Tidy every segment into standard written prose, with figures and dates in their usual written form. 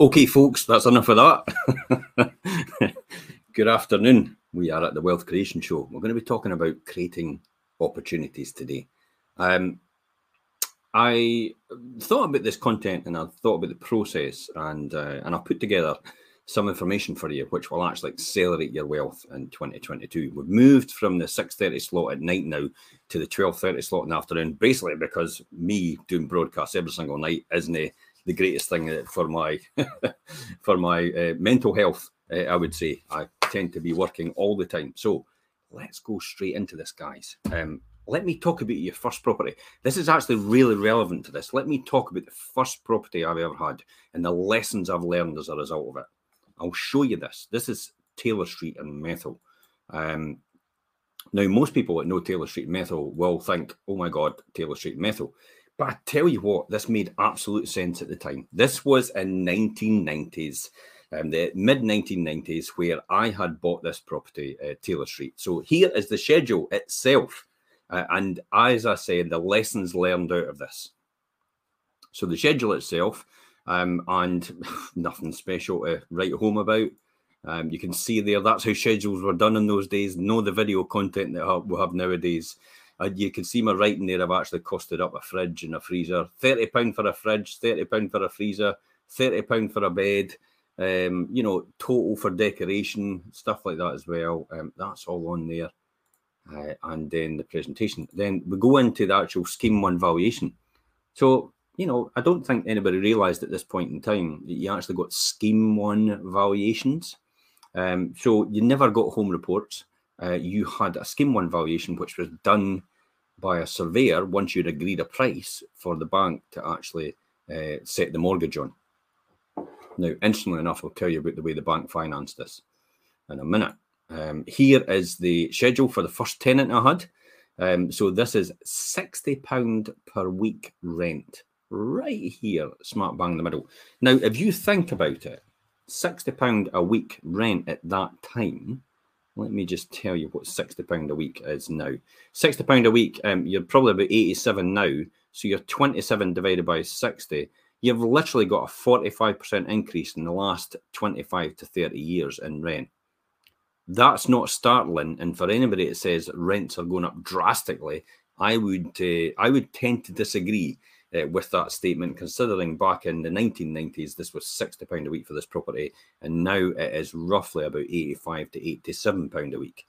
Okay, folks, that's enough of that. Good afternoon. We are at the Wealth Creation Show. We're going to be talking about creating opportunities today. I thought about this content and I thought about the process, and I put together some information for you, which will actually accelerate your wealth in 2022. We've moved from the 6:30 slot at night now to the 12:30 slot in the afternoon, basically because me doing broadcasts every single night isn't the greatest thing for my mental health. I would say I tend to be working all the time. So let's go straight into this, guys. Let me talk about your first property. This is actually really relevant to this. Let me talk about the first property I've ever had and the lessons I've learned as a result of it. I'll show you this. This is Taylor Street and Methyl. Now, most people that know Taylor Street and Methyl will think, oh my God, Taylor Street and Methyl. But I tell you what, this made absolute sense at the time. This was in 1990s, the mid-1990s, where I had bought this property, Taylor Street. So here is the schedule itself. And as I said, the lessons learned out of this. So the schedule itself... and nothing special to write home about. You can see there, that's how schedules were done in those days. Know the video content that we have nowadays. You can see my writing there. I've actually costed up a fridge and a freezer. £30 for a fridge, £30 for a freezer, £30 for a bed. You know, total for decoration, stuff like that as well. That's all on there. And then the presentation. Then we go into the actual Scheme 1 valuation. So... you know, I don't think anybody realised at this point in time that you actually got Scheme 1 valuations. So you never got home reports. You had a Scheme 1 valuation, which was done by a surveyor once you'd agreed a price for the bank to actually set the mortgage on. Now, interestingly enough, I'll tell you about the way the bank financed this in a minute. Here is the schedule for the first tenant I had. So this is £60 per week rent. Right here, smart bang in the middle. Now, if you think about it, £60 a week rent at that time, let me just tell you what £60 a week is now. £60 a week, you're probably about 87 now, so you're 27 divided by 60. You've literally got a 45% increase in the last 25 to 30 years in rent. That's not startling, and for anybody that says rents are going up drastically, I would tend to disagree with that statement, considering back in the 1990s, this was £60 a week for this property, and now it is roughly about £85 to £87 a week.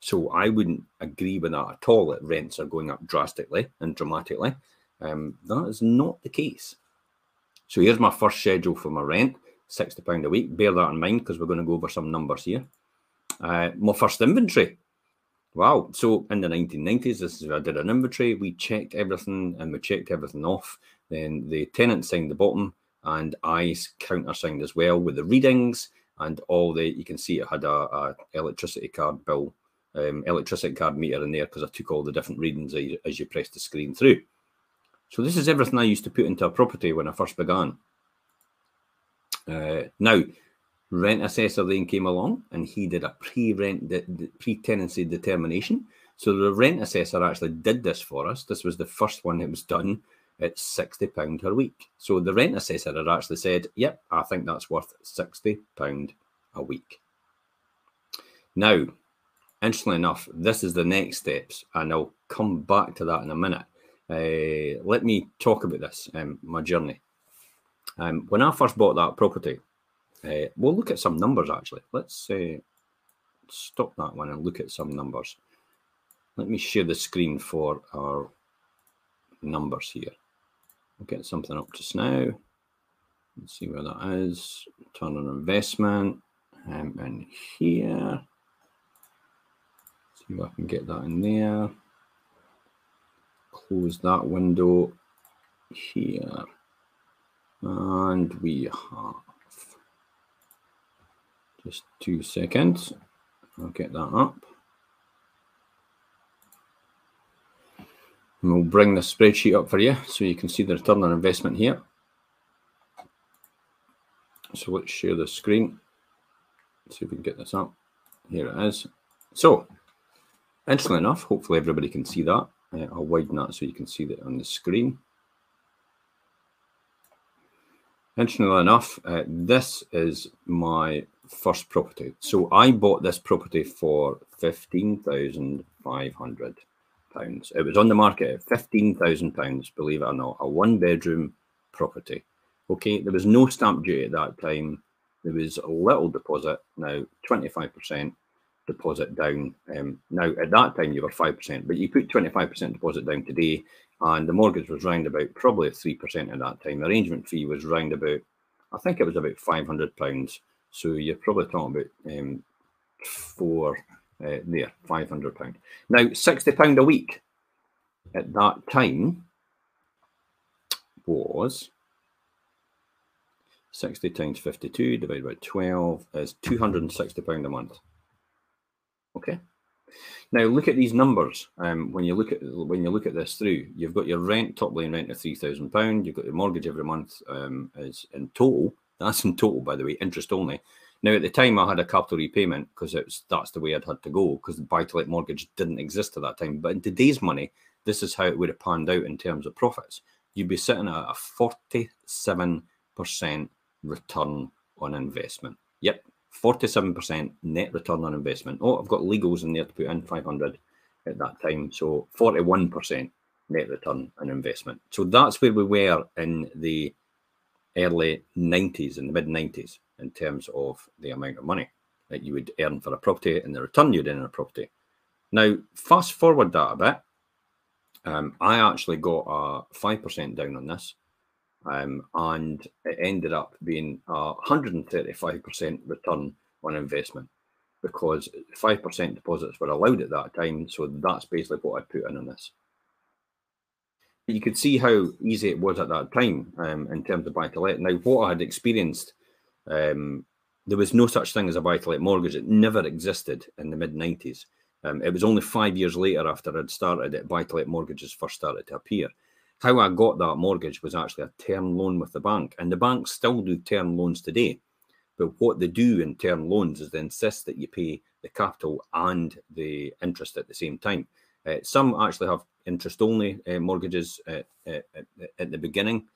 So I wouldn't agree with that at all, that rents are going up drastically and dramatically. That is not the case. So here's my first schedule for my rent, £60 a week. Bear that in mind, because we're going to go over some numbers here. My first inventory. Wow. So in the 1990s, this is where I did an inventory. We checked everything and we checked everything off. Then the tenant signed the bottom and I countersigned as well with the readings and all the, you can see it had a electricity card bill, electricity card meter in there, because I took all the different readings as you press the screen through. So this is everything I used to put into a property when I first began. Now, rent assessor then came along and he did a pre-tenancy determination. So the rent assessor actually did this for us. This was the first one that was done at £60 per week. So the rent assessor had actually said, yep, I think that's worth £60 a week. Now, interestingly enough, this is the next steps, and I'll come back to that in a minute. Let me talk about this, my journey. When I first bought that property, we'll look at some numbers, actually. Let's stop that one and look at some numbers. Let me share the screen for our numbers here. We'll get something up just now. Let's see where that is. Return on investment. And here. See if I can get that in there. Close that window here. And we have... just 2 seconds. I'll get that up. And we'll bring the spreadsheet up for you so you can see the return on investment here. So let's share the screen. Let's see if we can get this up. Here it is. So, interestingly enough, hopefully everybody can see that. I'll widen that so you can see that on the screen. Interestingly enough, this is my first property. So I bought this property for £15,500. It was on the market at £15,000, believe it or not, a one-bedroom property. Okay, there was no stamp duty at that time. There was a little deposit, now 25% deposit down. Now, at that time, you were 5%, but you put 25% deposit down today, and the mortgage was round about probably 3% at that time. The arrangement fee was round about, I think it was about £500. So you're probably talking about £500. Now, £60 a week at that time was 60 times 52 divided by 12 is £260 a month. Okay. Now look at these numbers. When you look at this through, you've got your rent, top line rent of £3,000. You've got your mortgage every month is in total. That's in total, by the way, interest only. Now at the time I had a capital repayment because that's the way I'd had to go because the buy-to-let mortgage didn't exist at that time. But in today's money, this is how it would have panned out in terms of profits. You'd be sitting at a 47% return on investment. Yep. 47% net return on investment. Oh, I've got legals in there to put in 500 at that time. So 41% net return on investment. So that's where we were in the early 90s, in the mid 90s, in terms of the amount of money that you would earn for a property and the return you'd earn on a property. Now, fast forward that a bit. I actually got a 5% down on this. And it ended up being a 135% return on investment because 5% deposits were allowed at that time. So that's basically what I put in on this. But you could see how easy it was at that time in terms of buy-to-let. Now, what I had experienced, there was no such thing as a buy-to-let mortgage. It never existed in the mid-90s. It was only 5 years later after I'd started that buy-to-let mortgages first started to appear. How I got that mortgage was actually a term loan with the bank. And the banks still do term loans today. But what they do in term loans is they insist that you pay the capital and the interest at the same time. Some actually have interest-only mortgages at the beginning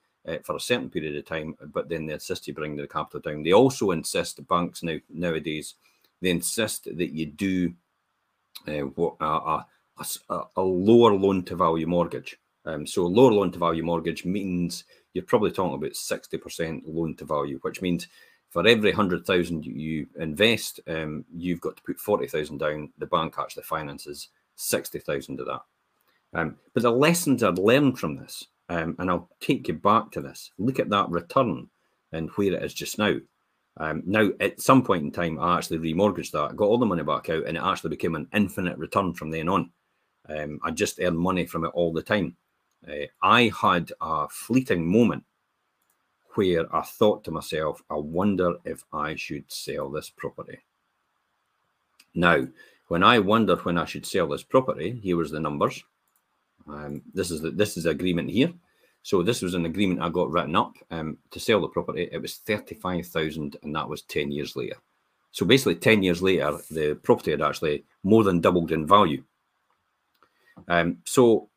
for a certain period of time, but then they insist you bring the capital down. They also insist, the banks nowadays, they insist that you do a lower loan-to-value mortgage. So lower loan-to-value mortgage means you're probably talking about 60% loan-to-value, which means for every 100,000 you invest, you've got to put 40,000 down. The bank actually finances 60,000 of that. But the lessons I've learned from this, and I'll take you back to this, look at that return and where it is just now. Now, at some point in time, I actually remortgaged that, got all the money back out, and it actually became an infinite return from then on. I just earned money from it all the time. I had a fleeting moment where I thought to myself, I wonder if I should sell this property. Now, when I wondered when I should sell this property, here was the numbers. This is the agreement here. So this was an agreement I got written up to sell the property. It was 35,000 and that was 10 years later. So basically 10 years later, the property had actually more than doubled in value. So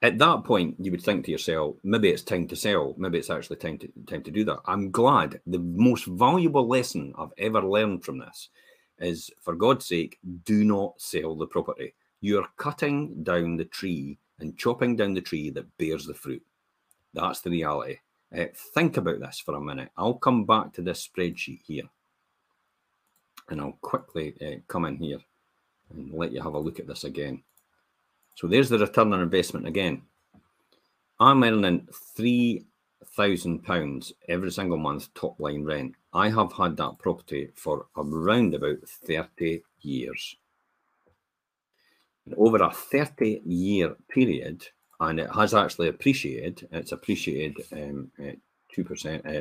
at that point, you would think to yourself, maybe it's time to sell. Maybe it's actually time to do that. I'm glad. The most valuable lesson I've ever learned from this is, for God's sake, do not sell the property. You're cutting down the tree and chopping down the tree that bears the fruit. That's the reality. Think about this for a minute. I'll come back to this spreadsheet here. And I'll quickly come in here and let you have a look at this again. So there's the return on investment again. I'm earning £3,000 every single month top line rent. I have had that property for around about 30 years. And over a 30-year period, and it has actually appreciated. It's appreciated 2%.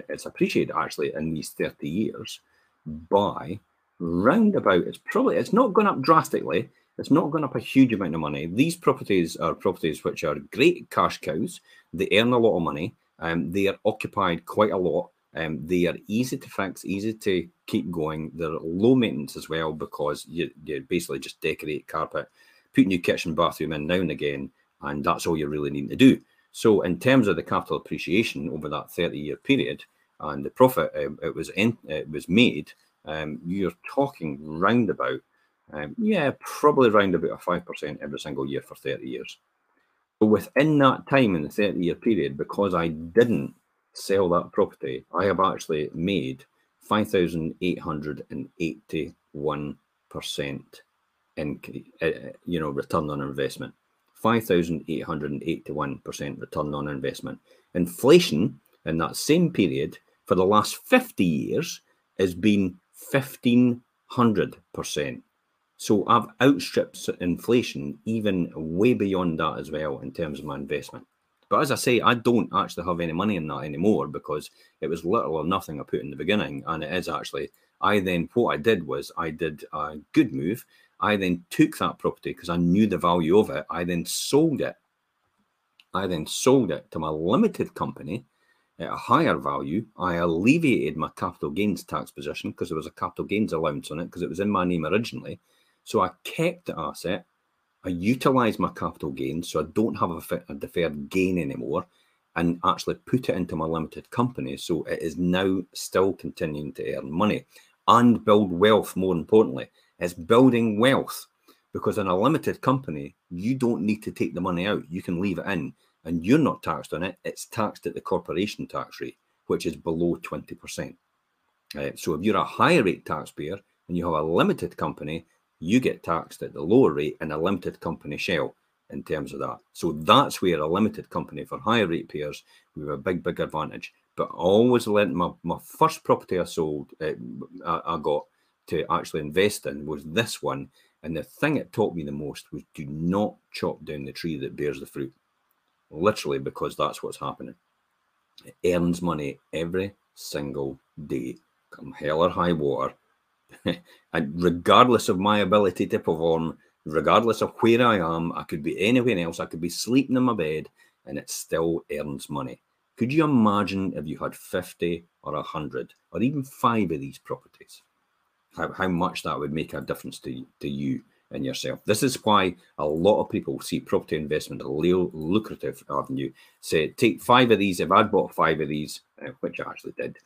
It's appreciated actually in these 30 years by round about. It's not gone up drastically. It's not going up a huge amount of money. These properties are properties which are great cash cows. They earn a lot of money. They are occupied quite a lot. They are easy to fix, easy to keep going. They're low maintenance as well because you basically just decorate carpet, put new kitchen bathroom in now and again, and that's all you really need to do. So in terms of the capital appreciation over that 30-year period, and the profit it was made, you're talking round about, probably round about a 5% every single year for 30 years. But within that time, in the 30-year period, because I didn't sell that property, I have actually made 5,881% return on investment. 5,881% return on investment. Inflation in that same period for the last 50 years has been 1,500%. So I've outstripped inflation even way beyond that as well in terms of my investment. But as I say, I don't actually have any money in that anymore because it was little or nothing I put in the beginning. And it is actually, what I did was I did a good move. I then took that property because I knew the value of it. I then sold it. I then sold it to my limited company at a higher value. I alleviated my capital gains tax position because there was a capital gains allowance on it because it was in my name originally. So I kept the asset. I utilise my capital gains, so I don't have a deferred gain anymore, and actually put it into my limited company. So it is now still continuing to earn money and build wealth, more importantly. It's building wealth, because in a limited company, you don't need to take the money out. You can leave it in, and you're not taxed on it. It's taxed at the corporation tax rate, which is below 20%. So if you're a higher rate taxpayer and you have a limited company, you get taxed at the lower rate in a limited company shell in terms of that. So that's where a limited company for higher rate payers, we have a big advantage. But I always lent my first property I sold, I got to actually invest in was this one. And the thing it taught me the most was do not chop down the tree that bears the fruit, literally, because that's what's happening. It earns money every single day, come hell or high water. And regardless of my ability to perform, regardless of where I am, I could be anywhere else. I could be sleeping in my bed and it still earns money. Could you imagine if you had 50 or 100 or even 5 of these properties? How much that would make a difference to you and yourself. This is why a lot of people see property investment a lucrative avenue. Say, take 5 of these. If I'd bought 5 of these, which I actually did,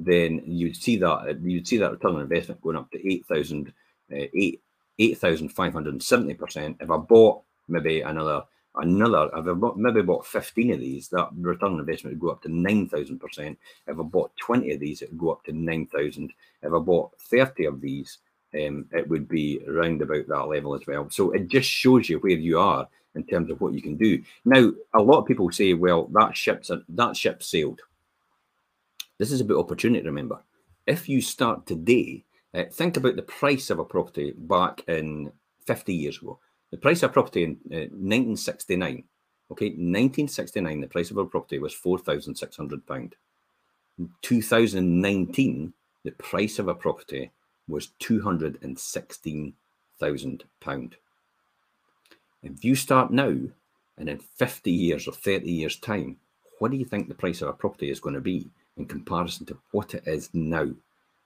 then you'd see that return on investment going up to 8,570%. If I bought maybe if I bought 15 of these, that return on investment would go up to 9,000%. If I bought 20 of these, it would go up to 9,000. If I bought 30 of these, it would be around about that level as well. So it just shows you where you are in terms of what you can do. Now, a lot of people say, well, that ship sailed. This is about opportunity, remember. If you start today, think about the price of a property back in 50 years ago. The price of property in 1969, okay, 1969, the price of a property was £4,600. In 2019, the price of a property was £216,000. If you start now, and in 50 years or 30 years' time, what do you think the price of a property is going to be in comparison to what it is now?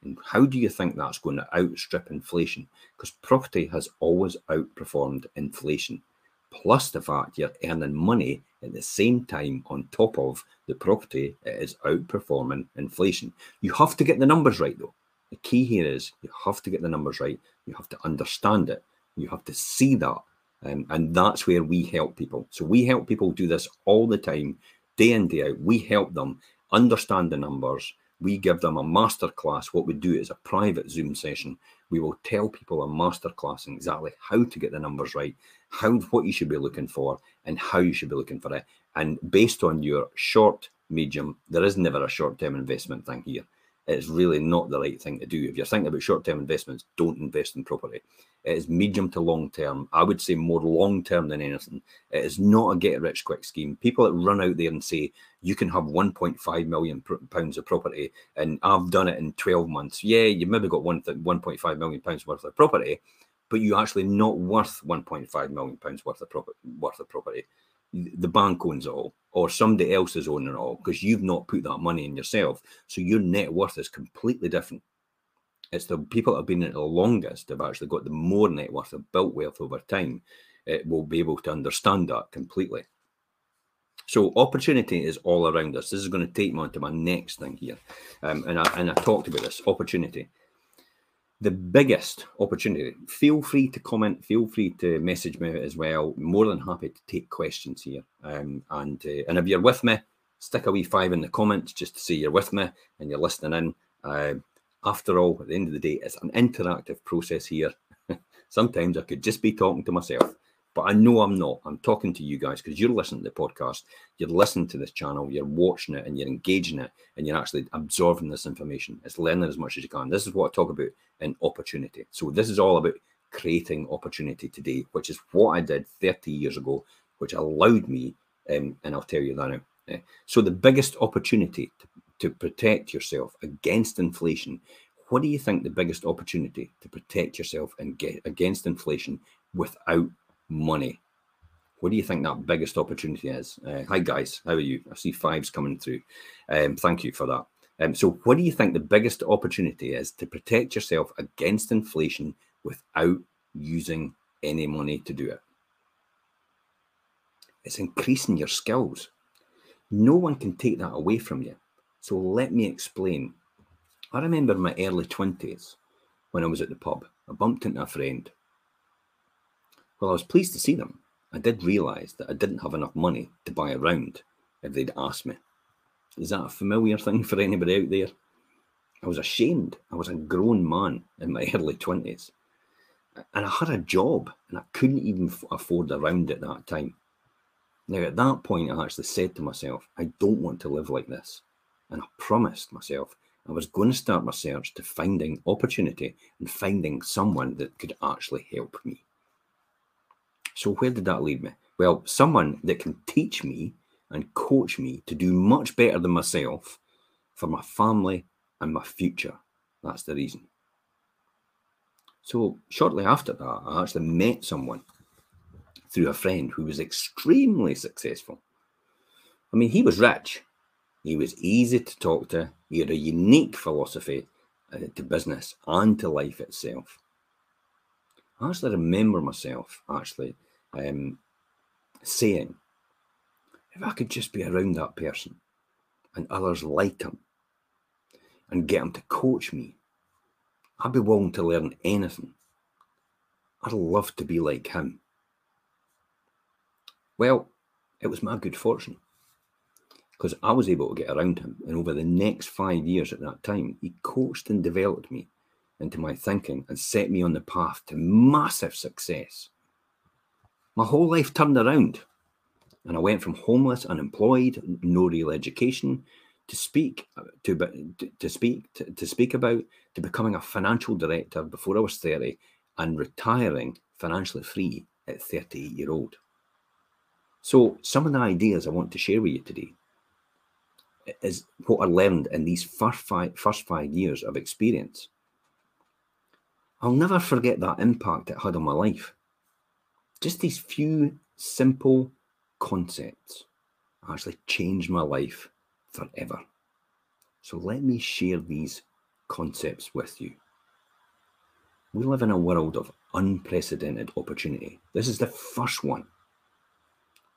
And how do you think that's going to outstrip inflation? Because property has always outperformed inflation, plus the fact you're earning money at the same time on top of the property it is outperforming inflation. You have to get the numbers right, though. The key here is you have to get the numbers right. You have to understand it. You have to see that. And that's where we help people. So we help people do this all the time, day in, day out. We help them understand the numbers. We give them a masterclass. What we do is a private Zoom session. We will tell people a masterclass on exactly how to get the numbers right, what you should be looking for, and how you should be looking for it. And based on your short, medium, there is never a short-term investment thing here. It's really not the right thing to do. If you're thinking about short-term investments, don't invest in property. It is medium to long-term. I would say more long-term than anything. It is not a get-rich-quick scheme. People that run out there and say, you can have £1.5 million of property, and I've done it in 12 months. Yeah, you maybe got £1.5 million worth of property, but you're actually not worth £1.5 million worth of property. The bank owns it all, or somebody else is owning it all, because you've not put that money in yourself. So your net worth is completely different. It's the people that have been in it the longest have actually got the more net worth, have built wealth over time. It will be able to understand that completely. So opportunity is all around us. This is going to take me on to my next thing here. And I talked about this, opportunity. The biggest opportunity, feel free to comment, feel free to message me as well. More than happy to take questions here. And if you're with me, stick a wee five in the comments just to say you're with me and you're listening in. After all, at the end of the day, it's an interactive process here. Sometimes I could just be talking to myself, but I know I'm not. I'm talking to you guys because you're listening to the podcast, you're listening to this channel, you're watching it and you're engaging it and you're actually absorbing this information. It's learning as much as you can. This is what I talk about in opportunity. So this is all about creating opportunity today, which is what I did 30 years ago, which allowed me, and I'll tell you that now. So the biggest opportunity to protect yourself against inflation. What do you think the biggest opportunity to protect yourself and get against inflation without money? What do you think that biggest opportunity is? Hi guys, how are you? I see fives coming through. Thank you for that. So what do you think the biggest opportunity is to protect yourself against inflation without using any money to do it? It's increasing your skills. No one can take that away from you. So let me explain. I remember in my early 20s when I was at the pub, I bumped into a friend. Well, I was pleased to see them. I did realise that I didn't have enough money to buy a round if they'd asked me. Is that a familiar thing for anybody out there? I was ashamed. I was a grown man in my early 20s. And I had a job and I couldn't even afford a round at that time. Now, at that point, I actually said to myself, I don't want to live like this. And I promised myself I was going to start my search to finding opportunity and finding someone that could actually help me. So where did that lead me? Well, someone that can teach me and coach me to do much better than myself for my family and my future. That's the reason. So shortly after that, I actually met someone through a friend who was extremely successful. I mean, he was rich. He was easy to talk to. He had a unique philosophy to business and to life itself. I actually remember myself saying, if I could just be around that person and others like him and get him to coach me, I'd be willing to learn anything. I'd love to be like him. Well, it was my good fortune, because I was able to get around him. And over the next 5 years at that time, he coached and developed me into my thinking and set me on the path to massive success. My whole life turned around and I went from homeless, unemployed, no real education to becoming a financial director before I was 30 and retiring financially free at 38-year-old. So some of the ideas I want to share with you today is what I learned in these first five years of experience. I'll never forget that impact it had on my life. Just these few simple concepts actually changed my life forever. So let me share these concepts with you. We live in a world of unprecedented opportunity. This is the first one.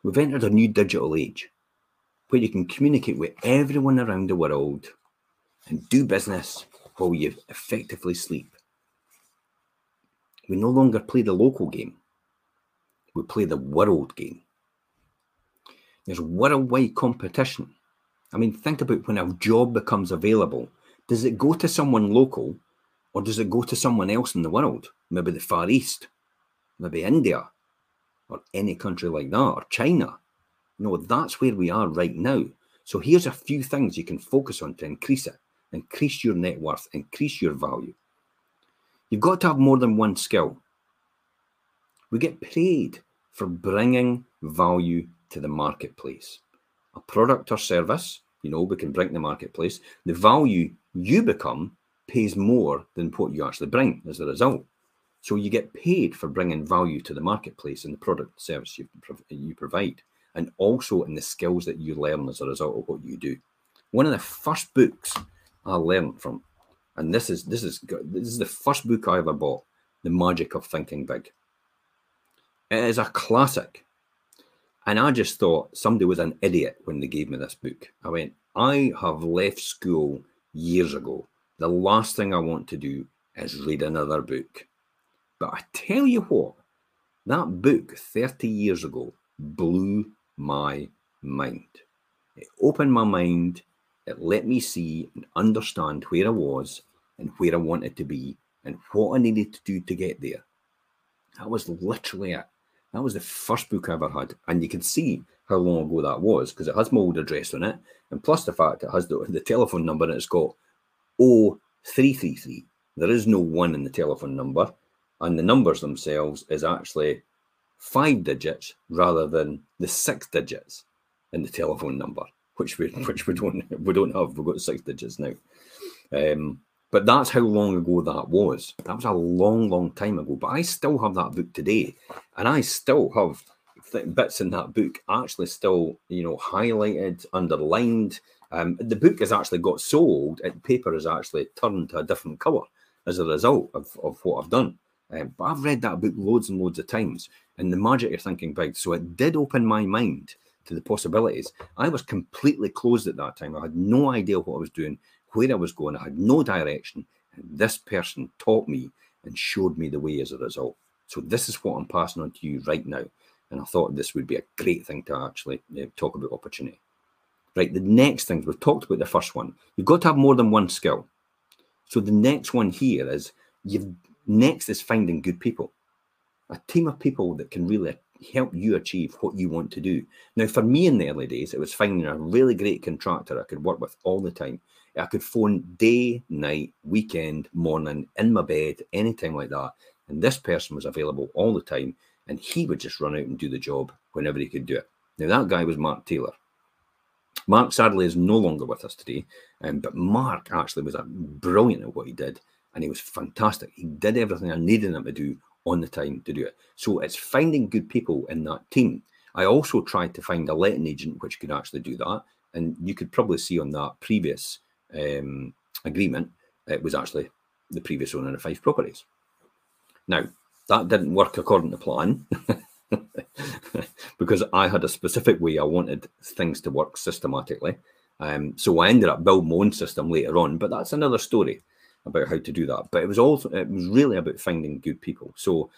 We've entered a new digital age, where you can communicate with everyone around the world and do business while you effectively sleep. We no longer play the local game. We play the world game. There's worldwide competition. I mean, think about when a job becomes available. Does it go to someone local or does it go to someone else in the world? Maybe the Far East, maybe India, or any country like that, or China. No, that's where we are right now. So here's a few things you can focus on to increase it. Increase your net worth, increase your value. You've got to have more than one skill. We get paid for bringing value to the marketplace. A product or service, you know, we can bring to the marketplace. The value you become pays more than what you actually bring as a result. So you get paid for bringing value to the marketplace in the product and service you provide, and also in the skills that you learn as a result of what you do. One of the first books I learned from, and this is the first book I ever bought, The Magic of Thinking Big. It is a classic. And I just thought somebody was an idiot when they gave me this book. I went, I have left school years ago. The last thing I want to do is read another book. But I tell you what, that book 30 years ago blew my mind. It opened my mind. It let me see and understand where I was and where I wanted to be and what I needed to do to get there. That was literally it. That was the first book I ever had. And you can see how long ago that was, because it has my old address on it. And plus the fact it has the telephone number, and it's got 0333. There is no one in the telephone number. And the numbers themselves is actually 5 digits rather than the 6 digits in the telephone number, which we don't have. We've got 6 digits now. But that's how long ago that was. That was a long, long time ago. But I still have that book today. And I still have bits in that book actually still, you know, highlighted, underlined. The book has actually got so old, and paper has actually turned to a different colour as a result of what I've done. But I've read that book loads and loads of times. And the magic of thinking big. So it did open my mind to the possibilities. I was completely closed at that time. I had no idea what I was doing, where I was going. I had no direction, and this person taught me and showed me the way as a result. So this is what I'm passing on to you right now, and I thought this would be a great thing to actually talk about opportunity. Right, the next things, we've talked about the first one. You've got to have more than one skill. So the next one here is, next is finding good people. A team of people that can really help you achieve what you want to do. Now, for me in the early days, it was finding a really great contractor I could work with all the time. I could phone day, night, weekend, morning, in my bed, anytime like that. And this person was available all the time, and he would just run out and do the job whenever he could do it. Now, that guy was Mark Taylor. Mark, sadly, is no longer with us today, but Mark actually was brilliant at what he did, and he was fantastic. He did everything I needed him to do on the time to do it. So it's finding good people in that team. I also tried to find a letting agent which could actually do that, and you could probably see on that previous agreement, it was actually the previous owner of Fife Properties. Now, that didn't work according to plan because I had a specific way I wanted things to work systematically. So I ended up building my own system later on, but that's another story about how to do that. But it was really about finding good people. So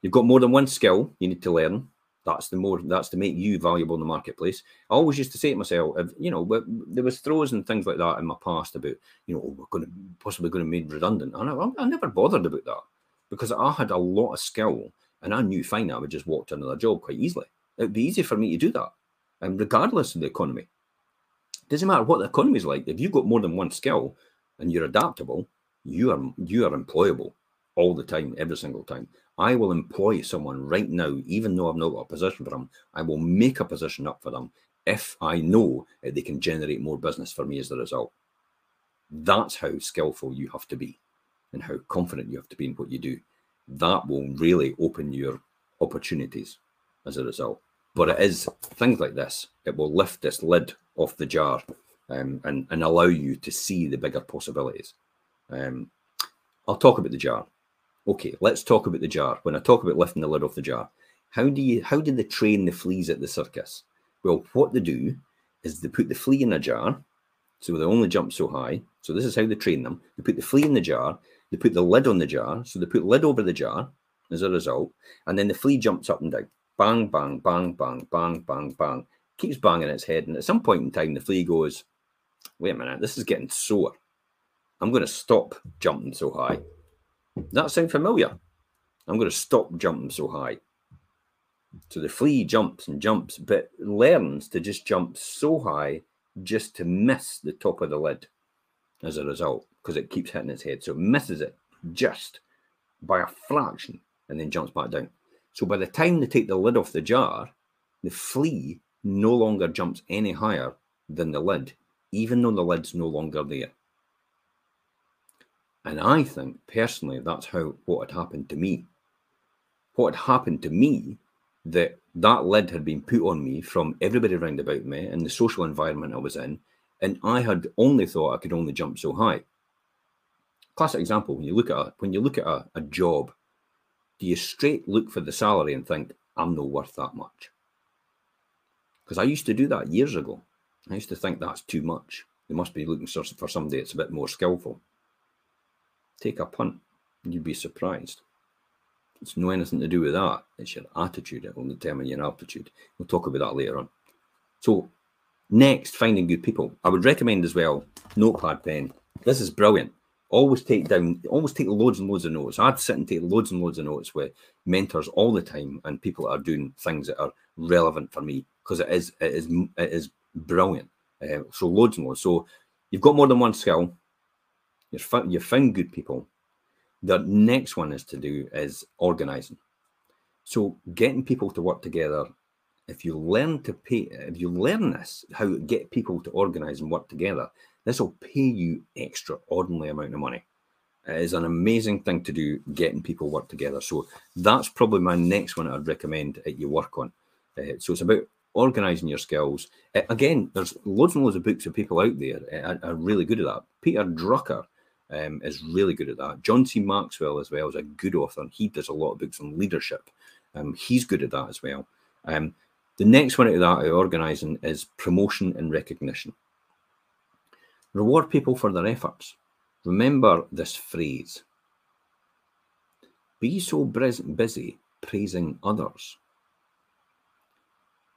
you've got more than one skill you need to learn. That's to make you valuable in the marketplace. I always used to say to myself, there was throws and things like that in my past about, we're going to possibly going to be made redundant. And I never bothered about that because I had a lot of skill and I knew fine I would just walk to another job quite easily. It would be easy for me to do that, and regardless of the economy, it doesn't matter what the economy is like. If you've got more than one skill and you're adaptable, you are employable all the time, every single time. I will employ someone right now, even though I've not got a position for them. I will make a position up for them if I know that they can generate more business for me as the result. That's how skillful you have to be and how confident you have to be in what you do. That will really open your opportunities as a result. But it is things like this. It will lift this lid off the jar and allow you to see the bigger possibilities. I'll talk about the jar. Okay, let's talk about the jar. When I talk about lifting the lid off the jar, how do they train the fleas at the circus? Well, what they do is they put the flea in a jar, so they only jump so high. So this is how they train them. They put the flea in the jar, they put the lid on the jar, so they put lid over the jar as a result, and then the flea jumps up and down. Bang, bang, bang, bang, bang, bang, bang. Keeps banging its head, and at some point in time, the flea goes, wait a minute, this is getting sore. I'm going to stop jumping so high. Does that sound familiar? I'm going to stop jumping so high. So the flea jumps and jumps, but learns to just jump so high just to miss the top of the lid as a result, because it keeps hitting its head. So it misses it just by a fraction and then jumps back down. So by the time they take the lid off the jar, the flea no longer jumps any higher than the lid, even though the lid's no longer there. And I think, personally, that's what had happened to me. What had happened to me, that lid had been put on me from everybody around about me and the social environment I was in, and I had only thought I could only jump so high. Classic example, when you look at a job, do you straight look for the salary and think, I'm no worth that much? Because I used to do that years ago. I used to think that's too much. They must be looking for somebody that's a bit more skillful. Take a punt, and you'd be surprised. It's no anything to do with that. It's your attitude that will determine your altitude. We'll talk about that later on. So next, finding good people. I would recommend as well, notepad pen. This is brilliant. Always take down, always take loads and loads of notes. I'd sit and take loads and loads of notes with mentors all the time and people that are doing things that are relevant for me, because it is brilliant. So loads and loads. So you've got more than one skill. You find good people. The next one is to do is organizing. So getting people to work together. If you learn this, how to get people to organize and work together, this will pay you extraordinary amount of money. It is an amazing thing to do, getting people work together. So that's probably my next one I'd recommend that you work on. So it's about organising your skills. Again, there's loads and loads of books of people out there are really good at that. Peter Drucker is really good at that. John C. Maxwell as well is a good author, and he does a lot of books on leadership. He's good at that as well. The next one out of that, organising, is promotion and recognition. Reward people for their efforts. Remember this phrase. Be so busy praising others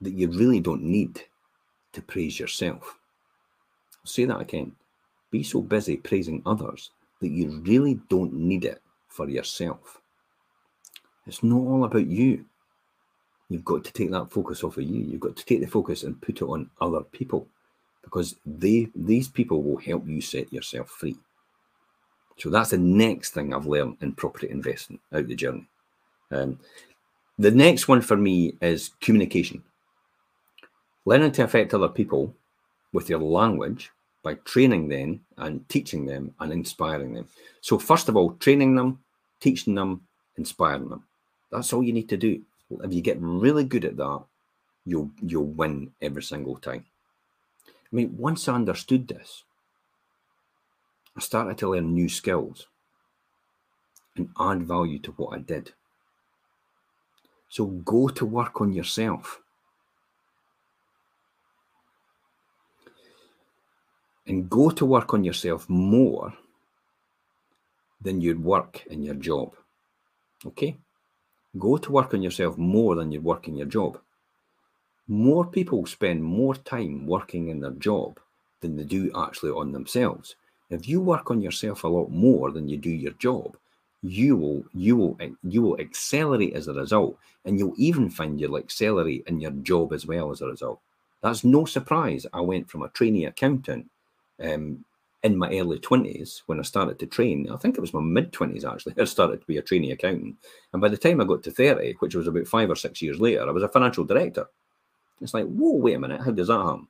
that you really don't need to praise yourself. I'll say that again. Be so busy praising others that you really don't need it for yourself. It's not all about you. You've got to take that focus off of you. You've got to take the focus and put it on other people, because these people will help you set yourself free. So that's the next thing I've learned in property investing out the journey. The next one for me is communication. Learning to affect other people with your language by training them and teaching them and inspiring them. So first of all, training them, teaching them, inspiring them. That's all you need to do. If you get really good at that, you'll win every single time. I mean, once I understood this, I started to learn new skills and add value to what I did. So go to work on yourself and go to work on yourself more than you'd work in your job. Okay? Go to work on yourself more than you're working your job. More people spend more time working in their job than they do actually on themselves. If you work on yourself a lot more than you do your job, you will accelerate as a result, and you'll even find you'll accelerate in your job as well as a result. That's no surprise. I went from a trainee accountant in my early 20s, when I started to train, I think it was my mid-20s actually, I started to be a trainee accountant. And by the time I got to 30, which was about 5 or 6 years later, I was a financial director. It's like, whoa, wait a minute, how does that happen?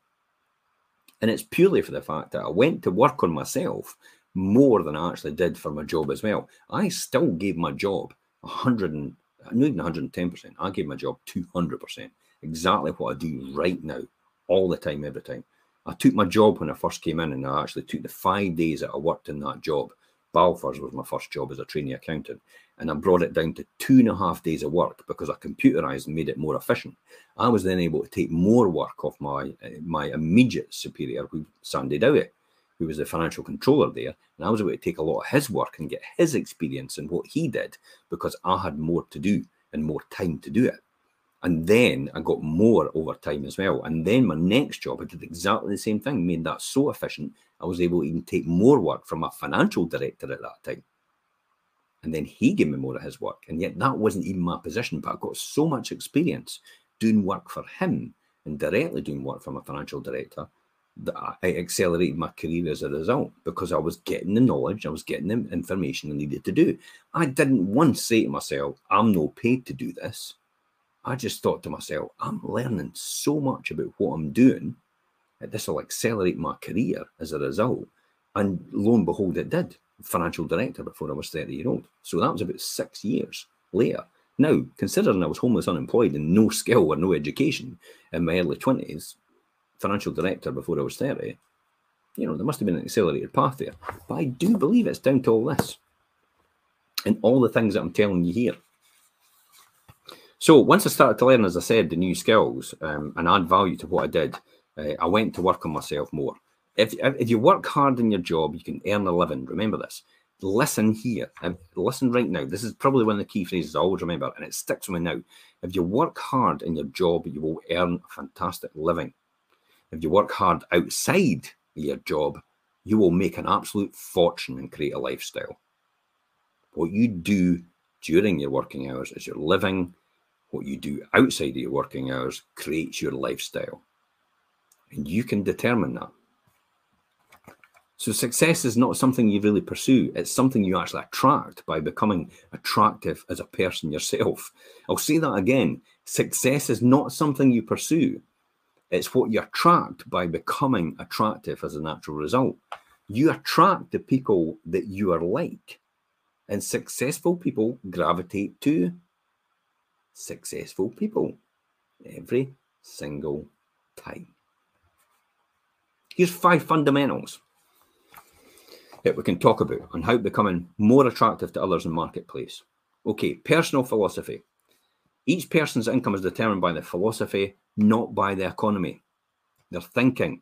And it's purely for the fact that I went to work on myself more than I actually did for my job as well. I still gave my job 110%. I gave my job 200%, exactly what I do right now, all the time, every time. I took my job when I first came in, and I actually took the 5 days that I worked in that job. Balfour's was my first job as a trainee accountant, and I brought it down to 2.5 days of work because I computerized and made it more efficient. I was then able to take more work off my immediate superior, Sandy Dowey, who was the financial controller there, and I was able to take a lot of his work and get his experience and what he did, because I had more to do and more time to do it. And then I got more over time as well. And then my next job, I did exactly the same thing, made that so efficient, I was able to even take more work from my financial director at that time. And then he gave me more of his work. And yet that wasn't even my position, but I got so much experience doing work for him and directly doing work for my financial director that I accelerated my career as a result, because I was getting the knowledge, I was getting the information I needed to do. I didn't once say to myself, I'm not paid to do this. I just thought to myself, I'm learning so much about what I'm doing that this will accelerate my career as a result. And lo and behold, it did. Financial director before I was 30-year-old. So that was about 6 years later. Now, considering I was homeless, unemployed, and no skill or no education in my early 20s, financial director before I was 30, there must have been an accelerated path there. But I do believe it's down to all this and all the things that I'm telling you here. So once I started to learn, as I said, the new skills and add value to what I did, I went to work on myself more. If you work hard in your job, you can earn a living. Remember this. Listen here. Listen right now. This is probably one of the key phrases I always remember, and it sticks with me now. If you work hard in your job, you will earn a fantastic living. If you work hard outside your job, you will make an absolute fortune and create a lifestyle. What you do during your working hours is your living. What you do outside of your working hours creates your lifestyle. And you can determine that. So success is not something you really pursue. It's something you actually attract by becoming attractive as a person yourself. I'll say that again. Success is not something you pursue. It's what you attract by becoming attractive as a natural result. You attract the people that you are like. And successful people gravitate to successful people every single time. Here's 5 fundamentals that we can talk about on how becoming more attractive to others in the marketplace. Okay, personal philosophy. Each person's income is determined by their philosophy, not by the economy, their thinking.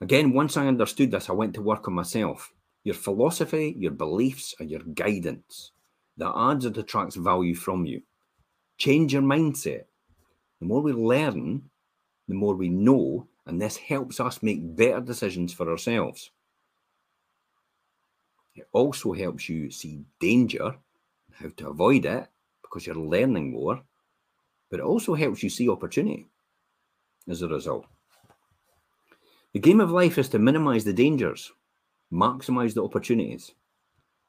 Again, once I understood this, I went to work on myself. Your philosophy, your beliefs, and your guidance that adds and attracts value from you. Change your mindset. The more we learn, the more we know, and this helps us make better decisions for ourselves. It also helps you see danger and how to avoid it because you're learning more, but it also helps you see opportunity as a result. The game of life is to minimize the dangers, maximize the opportunities.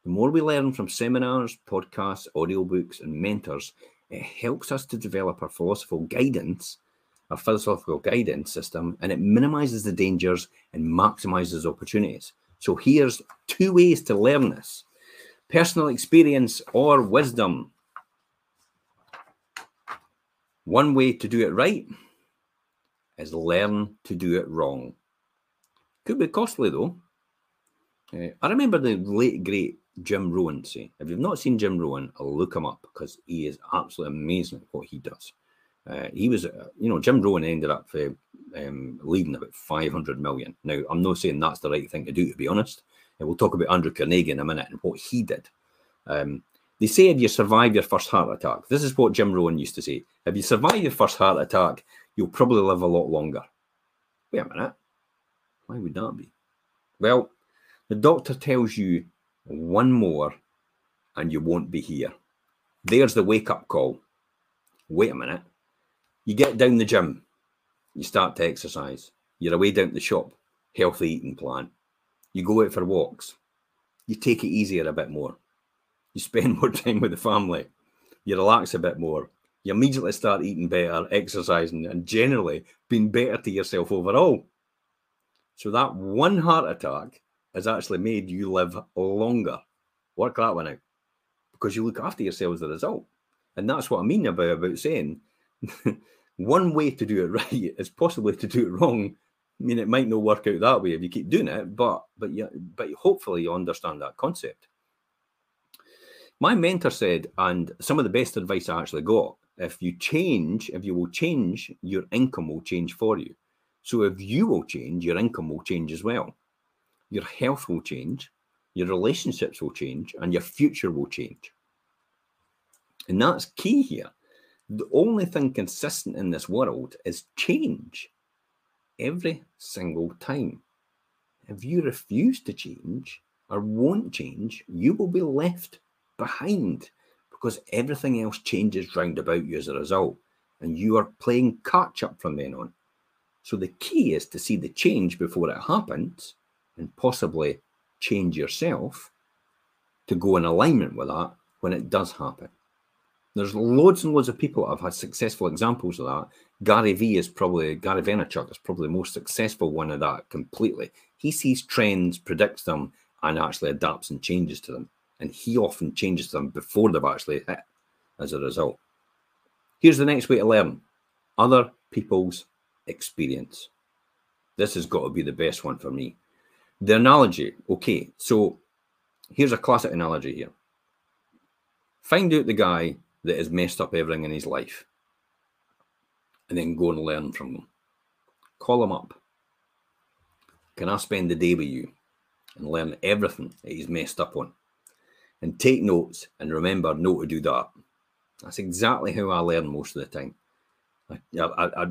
The more we learn from seminars, podcasts, audiobooks, and mentors, it helps us to develop our philosophical guidance system, and it minimizes the dangers and maximizes opportunities. So here's 2 ways to learn this. Personal experience or wisdom. One way to do it right is learn to do it wrong. Could be costly though. I remember the late, great Jim Rohn saying, if you've not seen Jim Rohn, look him up because he is absolutely amazing at what he does. He was, Jim Rohn ended up leading about 500 million. Now, I'm not saying that's the right thing to do, to be honest. And we'll talk about Andrew Carnegie in a minute and what he did. They say if you survive your first heart attack, this is what Jim Rohn used to say. If you survive your first heart attack, you'll probably live a lot longer. Wait a minute. Why would that be? Well, the doctor tells you one more and you won't be here. There's the wake-up call. Wait a minute. You get down the gym, you start to exercise, you're away down to the shop, healthy eating plan, you go out for walks, you take it easier a bit more, you spend more time with the family, you relax a bit more, you immediately start eating better, exercising, and generally being better to yourself overall. So that one heart attack has actually made you live longer. Work that one out, because you look after yourself as a result. And that's what I mean about saying one way to do it right is possibly to do it wrong. I mean, it might not work out that way if you keep doing it, but hopefully you understand that concept. My mentor said, and some of the best advice I actually got, if you will change, your income will change for you. So if you will change, your income will change as well. Your health will change, your relationships will change, and your future will change. And that's key here. The only thing consistent in this world is change every single time. If you refuse to change or won't change, you will be left behind because everything else changes round about you as a result, and you are playing catch up from then on. So the key is to see the change before it happens and possibly change yourself to go in alignment with that when it does happen. There's loads and loads of people that have had successful examples of that. Gary Vaynerchuk is probably the most successful one of that completely. He sees trends, predicts them, and actually adapts and changes to them. And he often changes them before they've actually hit as a result. Here's the next way to learn. Other people's experience. This has got to be the best one for me. The analogy. Okay, so here's a classic analogy here. Find out the guy that has messed up everything in his life, and then go and learn from them. Call him up. Can I spend the day with you and learn everything that he's messed up on? And take notes and remember not to do that. That's exactly how I learn most of the time. I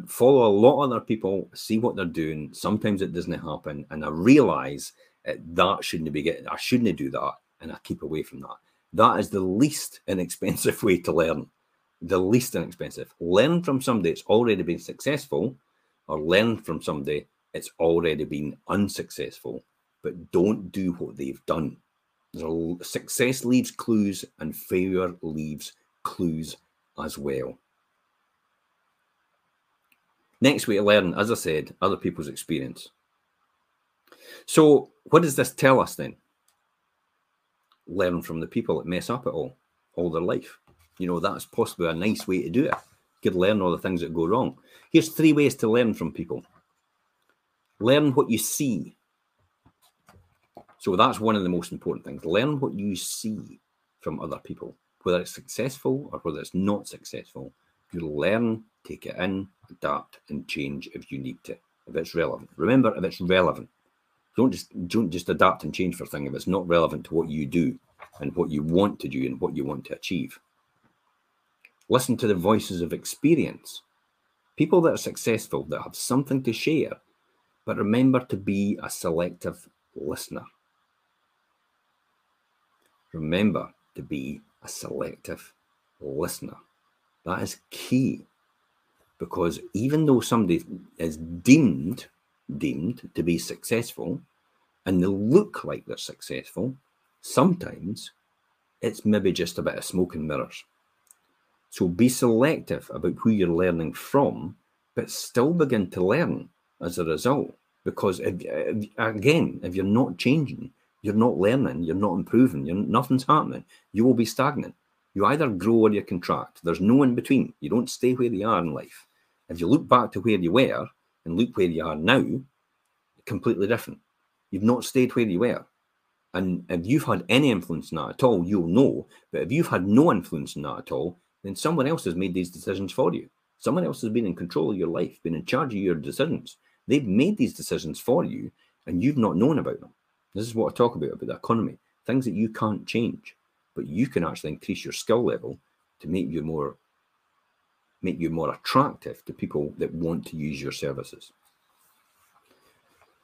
follow a lot of other people, see what they're doing. Sometimes it doesn't happen. And I realize that shouldn't be getting, I shouldn't do that. And I keep away from that. That is the least inexpensive way to learn. The least inexpensive. Learn from somebody that's already been successful, or learn from somebody that's already been unsuccessful. But don't do what they've done. Success leaves clues and failure leaves clues as well. Next way to learn, as I said, other people's experience. So what does this tell us then? Learn from the people that mess up at all their life. You know, that's possibly a nice way to do it. You could learn all the things that go wrong. Here's 3 ways to learn from people. Learn what you see. So that's one of the most important things. Learn what you see from other people, whether it's successful or whether it's not successful. You learn, take it in, adapt and change if you need to, if it's relevant. Remember, if it's relevant, don't just adapt and change for a thing if it's not relevant to what you do and what you want to do and what you want to achieve. Listen to the voices of experience. People that are successful, that have something to share, but remember to be a selective listener. Remember to be a selective listener. That is key, because even though somebody is deemed to be successful and they look like they're successful, sometimes it's maybe just a bit of smoke and mirrors. So be selective about who you're learning from, but still begin to learn as a result. Because if you're not changing, you're not learning, you're not improving, nothing's happening. You will be stagnant. You either grow or you contract. There's no in between. You don't stay where you are in life. If you look back to where you were and look where you are now, completely different. You've not stayed where you were. And if you've had any influence in that at all, you'll know. But if you've had no influence in that at all, then someone else has made these decisions for you. Someone else has been in control of your life, been in charge of your decisions. They've made these decisions for you, and you've not known about them. This is what I talk about the economy. Things that you can't change. But you can actually increase your skill level to make you more attractive to people that want to use your services.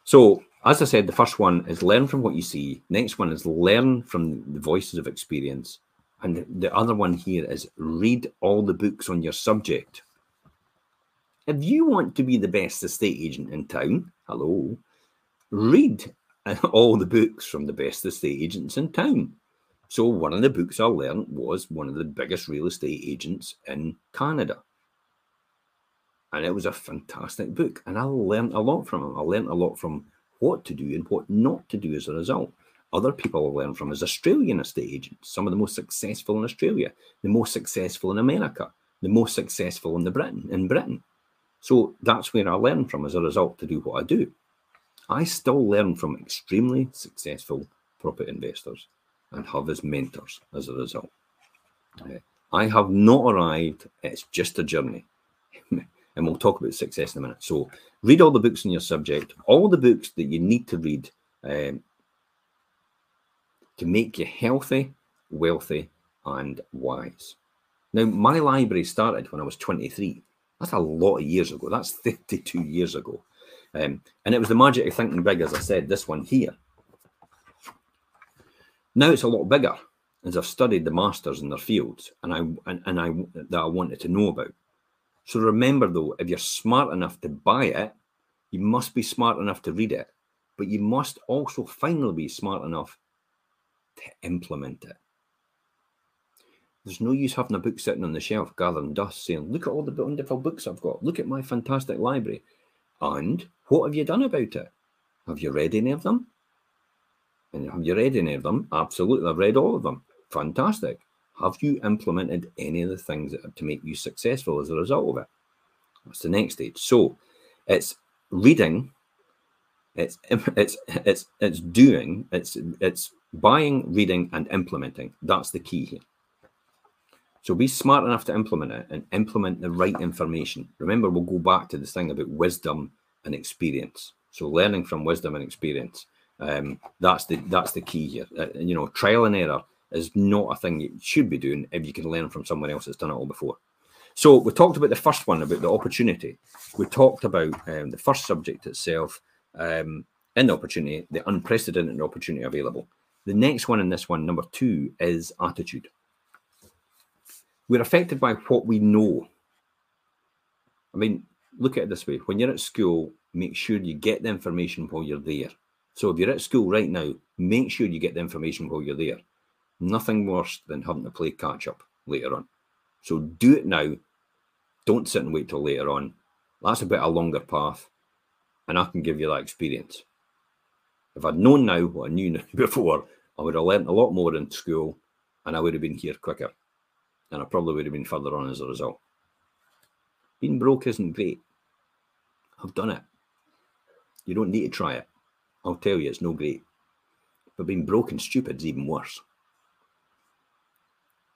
So, as I said, the first one is learn from what you see. Next one is learn from the voices of experience. And the other one here is read all the books on your subject. If you want to be the best estate agent in town, hello, read all the books from the best estate agents in town. So one of the books I learned was one of the biggest real estate agents in Canada. And it was a fantastic book. And I learned a lot from him. I learned a lot from what to do and what not to do as a result. Other people I learned from is Australian estate agents, some of the most successful in Australia, the most successful in America, the most successful in Britain. So that's where I learned from as a result to do what I do. I still learn from extremely successful property investors and have as mentors as a result. I have not arrived. It's just a journey. And we'll talk about success in a minute. So read all the books on your subject, all the books that you need to read to make you healthy, wealthy, and wise. Now, my library started when I was 23. That's a lot of years ago. That's 32 years ago. And it was the magic of thinking big, as I said, this one here. Now it's a lot bigger, as I've studied the masters in their fields that I wanted to know about. So remember though, if you're smart enough to buy it, you must be smart enough to read it, but you must also finally be smart enough to implement it. There's no use having a book sitting on the shelf gathering dust saying, look at all the wonderful books I've got, look at my fantastic library. And what have you done about it? Have you read any of them? And have you read any of them? Absolutely, I've read all of them. Fantastic. Have you implemented any of the things that are to make you successful as a result of it? That's the next stage. So it's reading, it's doing, it's buying, reading, and implementing. That's the key here. So be smart enough to implement it and implement the right information. Remember, we'll go back to this thing about wisdom and experience. So learning from wisdom and experience, that's the key here. You know, trial and error is not a thing you should be doing if you can learn from someone else that's done it all before. So we talked about the first one, about the opportunity. We talked about the first subject itself, in the opportunity, the unprecedented opportunity available. The next one in this one, number two, is attitude. We're affected by what we know. I mean, look at it this way. When you're at school, make sure you get the information while you're there. So if you're at school right now, make sure you get the information while you're there. Nothing worse than having to play catch-up later on. So do it now. Don't sit and wait till later on. That's a bit of a longer path, and I can give you that experience. If I'd known now what I knew before, I would have learnt a lot more in school, and I would have been here quicker, and I probably would have been further on as a result. Being broke isn't great. I've done it. You don't need to try it. I'll tell you, it's no great. But being broke and stupid is even worse.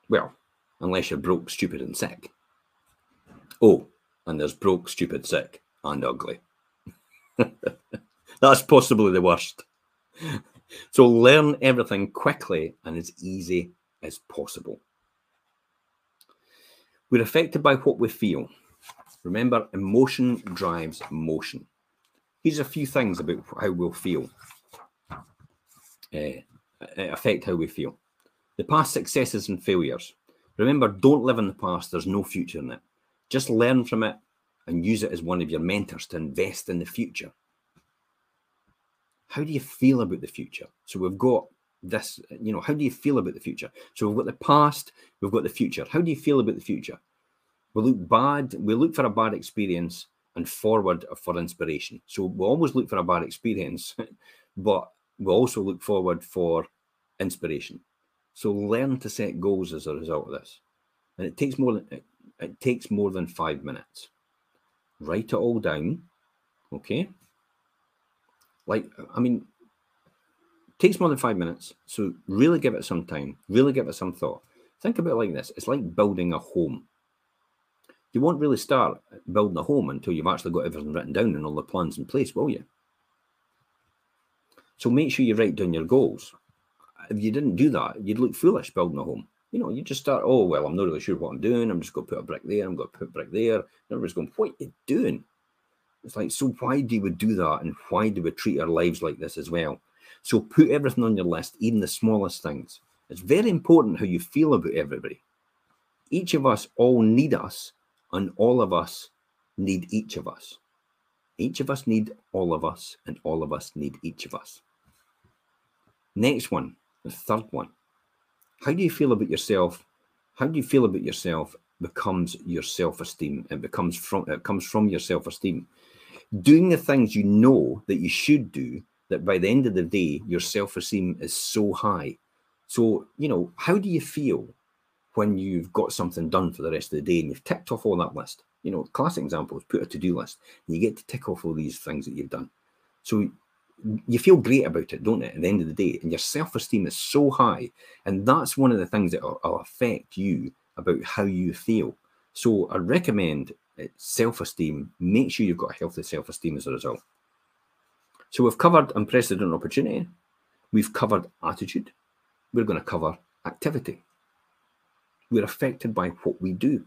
Well, unless you're broke, stupid, and sick. Oh, and there's broke, stupid, sick, and ugly. That's possibly the worst. So learn everything quickly and as easy as possible. We're affected by what we feel. Remember, emotion drives motion. Here's a few things about how we'll feel. Affect how we feel. The past successes and failures. Remember, don't live in the past. There's no future in it. Just learn from it and use it as one of your mentors to invest in the future. How do you feel about the future? So we've got this, you know, how do you feel about the future? So we've got the past, we've got the future. How do you feel about the future? We look bad, we look for a bad experience and forward for inspiration. So we always look for a bad experience, but we also look forward for inspiration. So learn to set goals as a result of this. And it takes more than 5 minutes. Write it all down, okay? It takes more than 5 minutes, so really give it some time, really give it some thought. Think about it like this. It's like building a home. You won't really start building a home until you've actually got everything written down and all the plans in place, will you? So make sure you write down your goals. If you didn't do that, you'd look foolish building a home. You know, you just start, oh, well, I'm not really sure what I'm doing. I'm just going to put a brick there. I'm going to put a brick there. Everybody's going, what are you doing? It's like, so why do we do that? And why do we treat our lives like this as well? So put everything on your list, even the smallest things. It's very important how you feel about everybody. Each of us all need us, and all of us need each of us. Each of us need all of us, and all of us need each of us. Next one, the third one. How do you feel about yourself? How do you feel about yourself becomes your self-esteem. It comes from your self-esteem. Doing the things you know that you should do, that by the end of the day, your self-esteem is so high. So, you know, how do you feel when you've got something done for the rest of the day and you've ticked off all that list? You know, classic example is put a to-do list and you get to tick off all these things that you've done. So you feel great about it, don't you, at the end of the day? And your self-esteem is so high. And that's one of the things that will affect you about how you feel. So I recommend self-esteem. Make sure you've got a healthy self-esteem as a result. So we've covered unprecedented opportunity. We've covered attitude. We're going to cover activity. We're affected by what we do.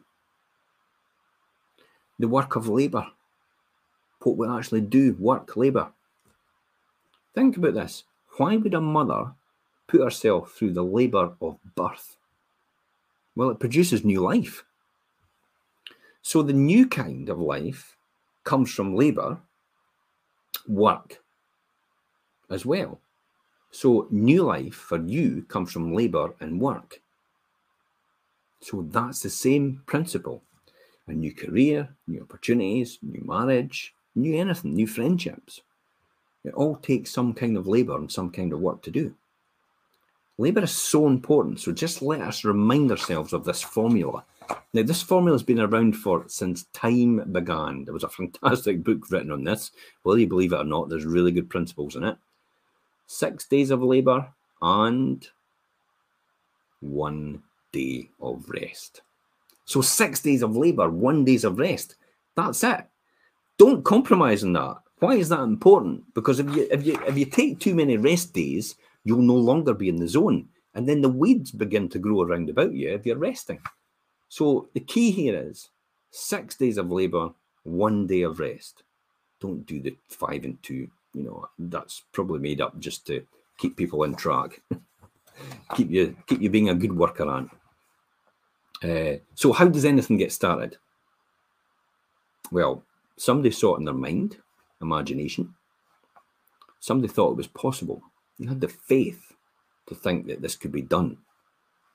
The work of labour. What we actually do. Work, labour. Think about this. Why would a mother put herself through the labour of birth? Well, it produces new life. So the new kind of life comes from labour, work as well. So new life for you comes from labour and work. So that's the same principle. A new career, new opportunities, new marriage, new anything, new friendships. It all takes some kind of labour and some kind of work to do. Labour is so important, so just let us remind ourselves of this formula. Now, this formula has been around since time began. There was a fantastic book written on this. Whether you believe it or not, there's really good principles in it. 6 days of labour and 1 day of rest. So 6 days of labor, 1 day of rest. That's it. Don't compromise on that. Why is that important? Because if you take too many rest days, you'll no longer be in the zone. And then the weeds begin to grow around about you if you're resting. So the key here is 6 days of labor, 1 day of rest. Don't do the 5 and 2. You know, that's probably made up just to keep people on track. keep you being a good worker, Ant. So how does anything get started? Well, somebody saw it in their mind, imagination. Somebody thought it was possible. You had the faith to think that this could be done.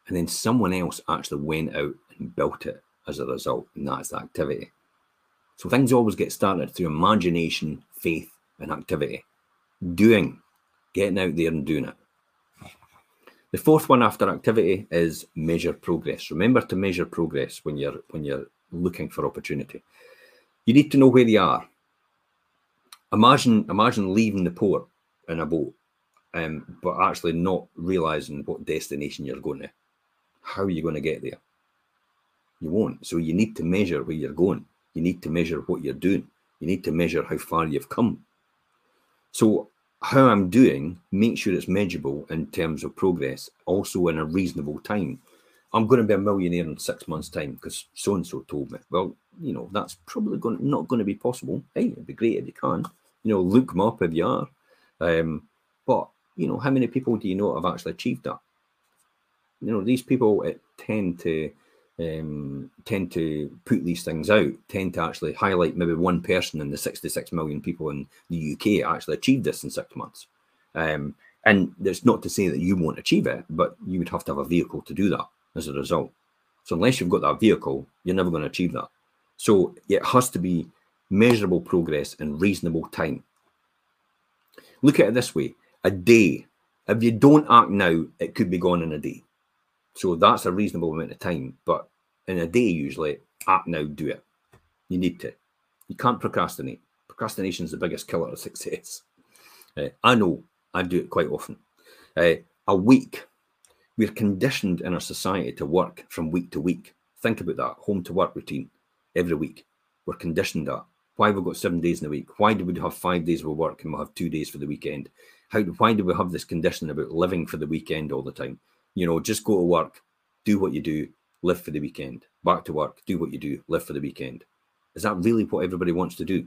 And then someone else actually went out and built it as a result, and that's the activity. So things always get started through imagination, faith, and activity. Doing, getting out there and doing it. The fourth one after activity is measure progress. Remember to measure progress when you're looking for opportunity. You need to know where you are. Imagine leaving the port in a boat, but actually not realizing what destination you're going to. How are you going to get there? You won't. So you need to measure where you're going. You need to measure what you're doing. You need to measure how far you've come. So how I'm doing, make sure it's measurable in terms of progress, also in a reasonable time. I'm going to be a millionaire in 6 months' time because so-and-so told me. Well, you know, that's probably not going to be possible. Hey, it'd be great if you can. You know, look them up if you are. But, you know, how many people do you know have actually achieved that? You know, these people tend to put these things out, tend to actually highlight maybe one person in the 66 million people in the UK actually achieved this in 6 months. And it's not to say that you won't achieve it, but you would have to have a vehicle to do that as a result. So unless you've got that vehicle, you're never going to achieve that. So it has to be measurable progress in reasonable time. Look at it this way, a day. If you don't act now, it could be gone in a day. So that's a reasonable amount of time, but in a day usually, act now, do it. You need to. You can't procrastinate. Procrastination is the biggest killer of success. I know, I do it quite often. A week. We're conditioned in our society to work from week to week. Think about that, home to work routine, every week. We're conditioned that. Why have we got 7 days in a week? Why do we have 5 days of work and we'll have 2 days for the weekend? Why do we have this condition about living for the weekend all the time? You know, just go to work, do what you do, live for the weekend. Back to work, do what you do, live for the weekend. Is that really what everybody wants to do?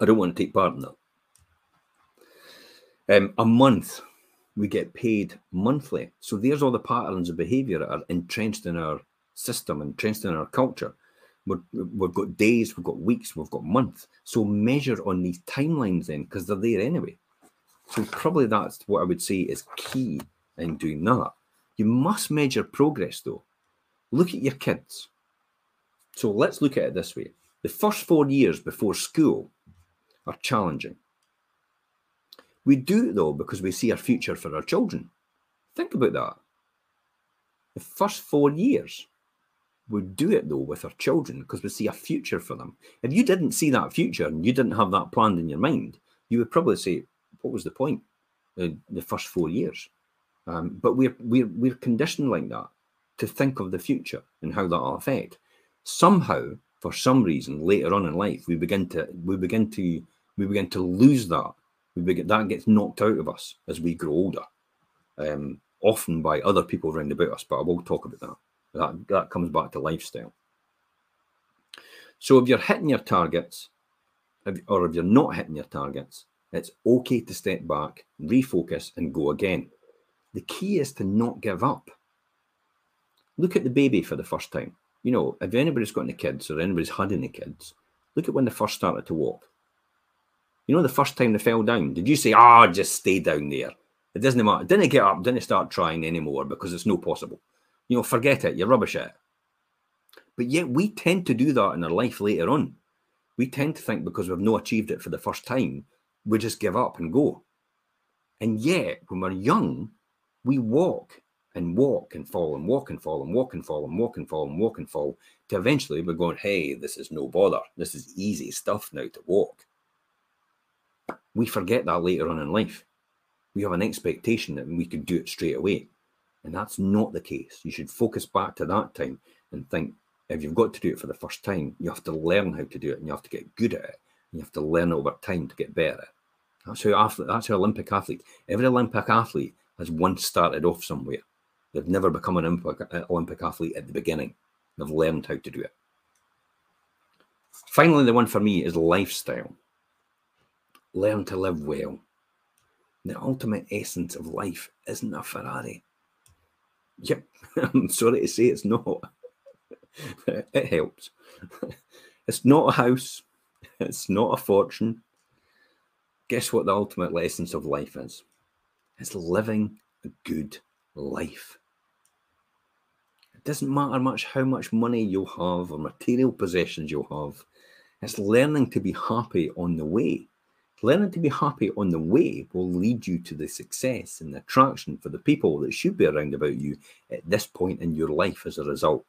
I don't want to take part in that. A month, we get paid monthly. So there's all the patterns of behaviour that are entrenched in our system, entrenched in our culture. We've got days, we've got weeks, we've got months. So measure on these timelines then, because they're there anyway. So probably that's what I would say is key in doing that. You must measure progress though. Look at your kids. So let's look at it this way. The first 4 years before school are challenging. We do it though because we see our future for our children. Think about that. The first 4 years, we do it though with our children because we see a future for them. If you didn't see that future and you didn't have that planned in your mind, you would probably say, what was the point in the first 4 years? But we're conditioned like that to think of the future and how that will affect. Somehow, for some reason, later on in life, we begin to lose that. That gets knocked out of us as we grow older, often by other people around about us. But I will talk about that. That comes back to lifestyle. So if you're hitting your targets, or if you're not hitting your targets, it's okay to step back, refocus, and go again. The key is to not give up. Look at the baby for the first time. You know, if anybody's got any kids or anybody's had any kids, look at when they first started to walk. You know, the first time they fell down, did you say, just stay down there? It doesn't matter. Didn't get up, didn't start trying anymore because it's no possible. You know, forget it, you're rubbish at it. But yet we tend to do that in our life later on. We tend to think because we've not achieved it for the first time, we just give up and go. And yet, when we're young, we walk and walk and fall and walk and fall and walk and fall and walk and fall and walk and fall to eventually we're going, hey, this is no bother. This is easy stuff now to walk. We forget that later on in life. We have an expectation that we could do it straight away. And that's not the case. You should focus back to that time and think, if you've got to do it for the first time, you have to learn how to do it, and you have to get good at it, and you have to learn over time to get better at it. That's how Olympic athlete. Every Olympic athlete has once started off somewhere. They've never become an Olympic athlete at the beginning. They've learned how to do it. Finally, the one for me is lifestyle. Learn to live well. The ultimate essence of life isn't a Ferrari. Yep, I'm sorry to say it's not. It helps. It's not a house. It's not a fortune. Guess what the ultimate essence of life is? It's living a good life. It doesn't matter much how much money you'll have or material possessions you'll have. It's learning to be happy on the way. Learning to be happy on the way will lead you to the success and the attraction for the people that should be around about you at this point in your life as a result.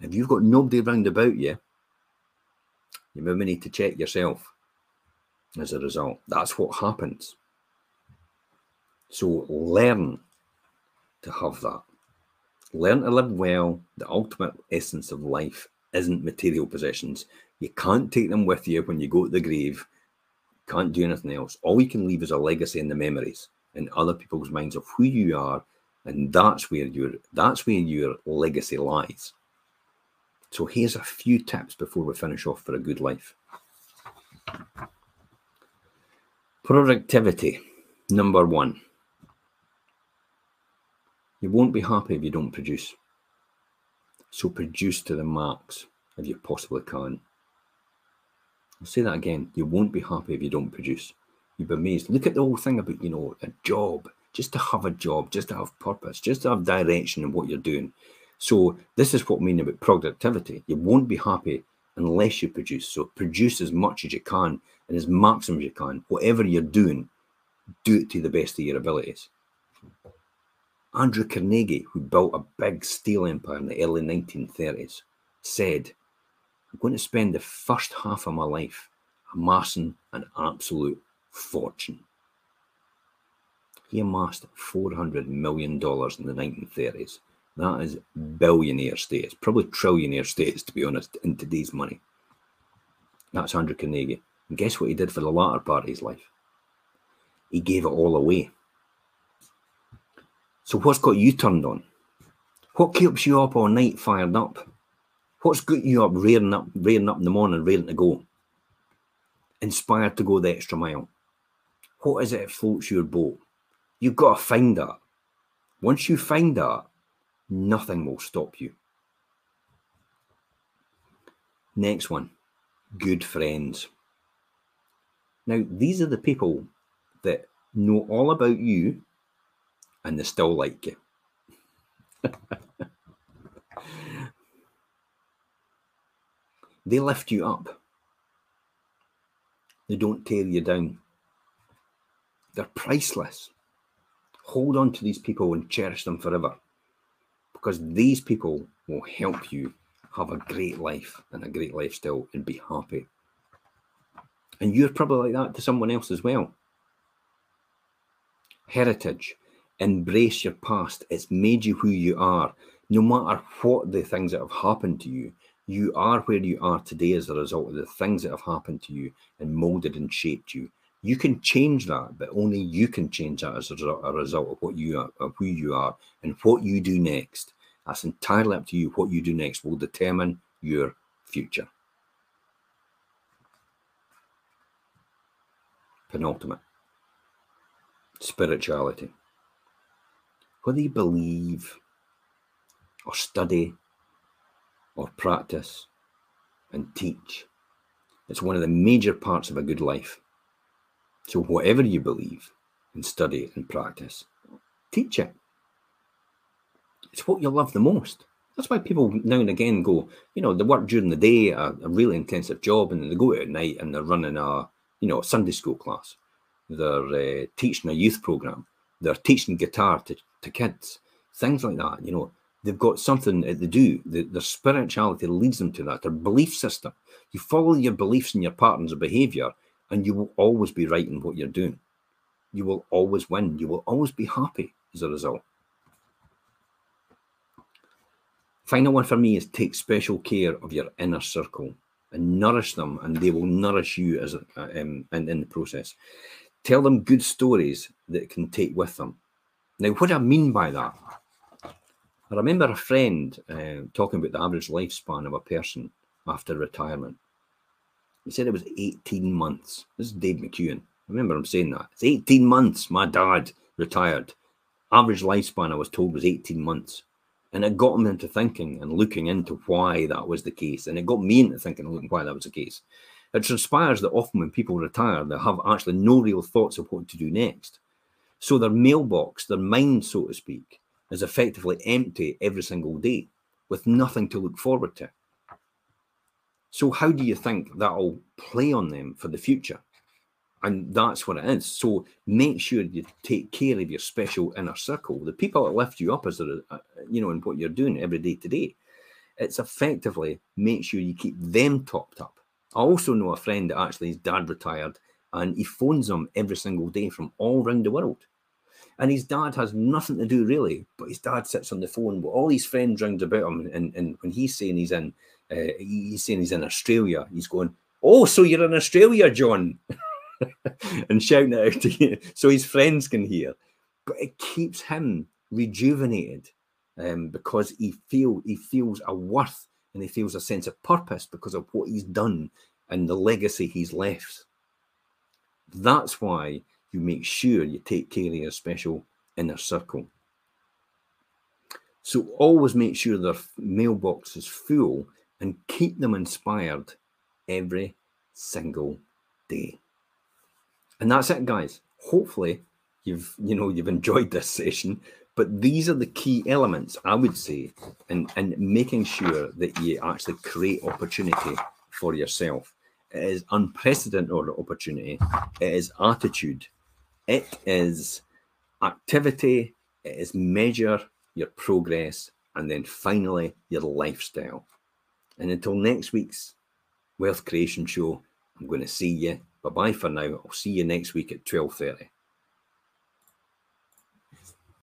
If you've got nobody around about you, you maybe need to check yourself as a result. That's what happens. So learn to have that. Learn to live well. The ultimate essence of life isn't material possessions. You can't take them with you when you go to the grave. Can't do anything else. All you can leave is a legacy and the memories in other people's minds of who you are, and that's where your legacy lies. So here's a few tips before we finish off for a good life. Productivity, number one. You won't be happy if you don't produce. So produce to the max if you possibly can. I'll say that again. You won't be happy if you don't produce. You'll be amazed. Look at the whole thing about, a job. Just to have a job, just to have purpose, just to have direction in what you're doing. So this is what I mean about productivity. You won't be happy unless you produce. So produce as much as you can and as maximum as you can. Whatever you're doing, do it to the best of your abilities. Andrew Carnegie, who built a big steel empire in the early 1930s, said, I'm going to spend the first half of my life amassing an absolute fortune. He amassed $400 million in the 1930s. That is billionaire status, probably trillionaire status, to be honest, in today's money. That's Andrew Carnegie. And guess what he did for the latter part of his life? He gave it all away. So what's got you turned on? What keeps you up all night fired up? What's got you up rearing up in the morning, rearing to go? Inspired to go the extra mile. What is it that floats your boat? You've got to find that. Once you find that, nothing will stop you. Next one, good friends. Now, these are the people that know all about you and they still like you. They lift you up. They don't tear you down. They're priceless. Hold on to these people and cherish them forever, because these people will help you have a great life and a great lifestyle and be happy. And you're probably like that to someone else as well. Heritage. Embrace your past. It's made you who you are. No matter what the things that have happened to you, you are where you are today as a result of the things that have happened to you and molded and shaped you. You can change that, but only you can change that as a result of what you are, of who you are, and what you do next. That's entirely up to you. What you do next will determine your future. Penultimate. Spirituality. Whether you believe or study or practice and teach, it's one of the major parts of a good life. So whatever you believe and study and practice, teach it. It's what you love the most. That's why people now and again go, they work during the day, a really intensive job, and then they go out at night and they're running a Sunday school class. They're teaching a youth program. They're teaching guitar to kids, things like that, They've got something that they do. Their spirituality leads them to that. Their belief system. You follow your beliefs and your patterns of behaviour, and you will always be right in what you're doing. You will always win. You will always be happy as a result. Final one for me is take special care of your inner circle and nourish them, and they will nourish you as and in the process. Tell them good stories that can take with them. Now, what do I mean by that? I remember a friend talking about the average lifespan of a person after retirement. He said it was 18 months. This is Dave McEwen. I remember him saying that. It's 18 months my dad retired. Average lifespan, I was told, was 18 months. And it got him into thinking and looking into why that was the case. And it got me into thinking and looking why that was the case. It transpires that often when people retire, they have actually no real thoughts of what to do next. So their mailbox, their mind, so to speak, is effectively empty every single day with nothing to look forward to. So how do you think that'll play on them for the future? And that's what it is. So make sure you take care of your special inner circle, the people that lift you up as in what you're doing every day today. It's effectively make sure you keep them topped up. I also know a friend that actually his dad retired, and he phones them every single day from all around the world. And his dad has nothing to do really, but his dad sits on the phone with all his friends round about him. And when he's saying he's in Australia, he's going, "Oh, so you're in Australia, John," and shouting it out to you so his friends can hear. But it keeps him rejuvenated because he feels a worth and he feels a sense of purpose because of what he's done and the legacy he's left. That's why you make sure you take care of your special inner circle. So always make sure their mailbox is full and keep them inspired every single day. And that's it, guys. Hopefully you've enjoyed this session, but these are the key elements, I would say, in making sure that you actually create opportunity for yourself. It is unprecedented opportunity. It is attitude. It is activity. It is measure, your progress, and then finally your lifestyle. And until next week's Wealth Creation Show, I'm going to see you. Bye-bye for now. I'll see you next week at 12:30.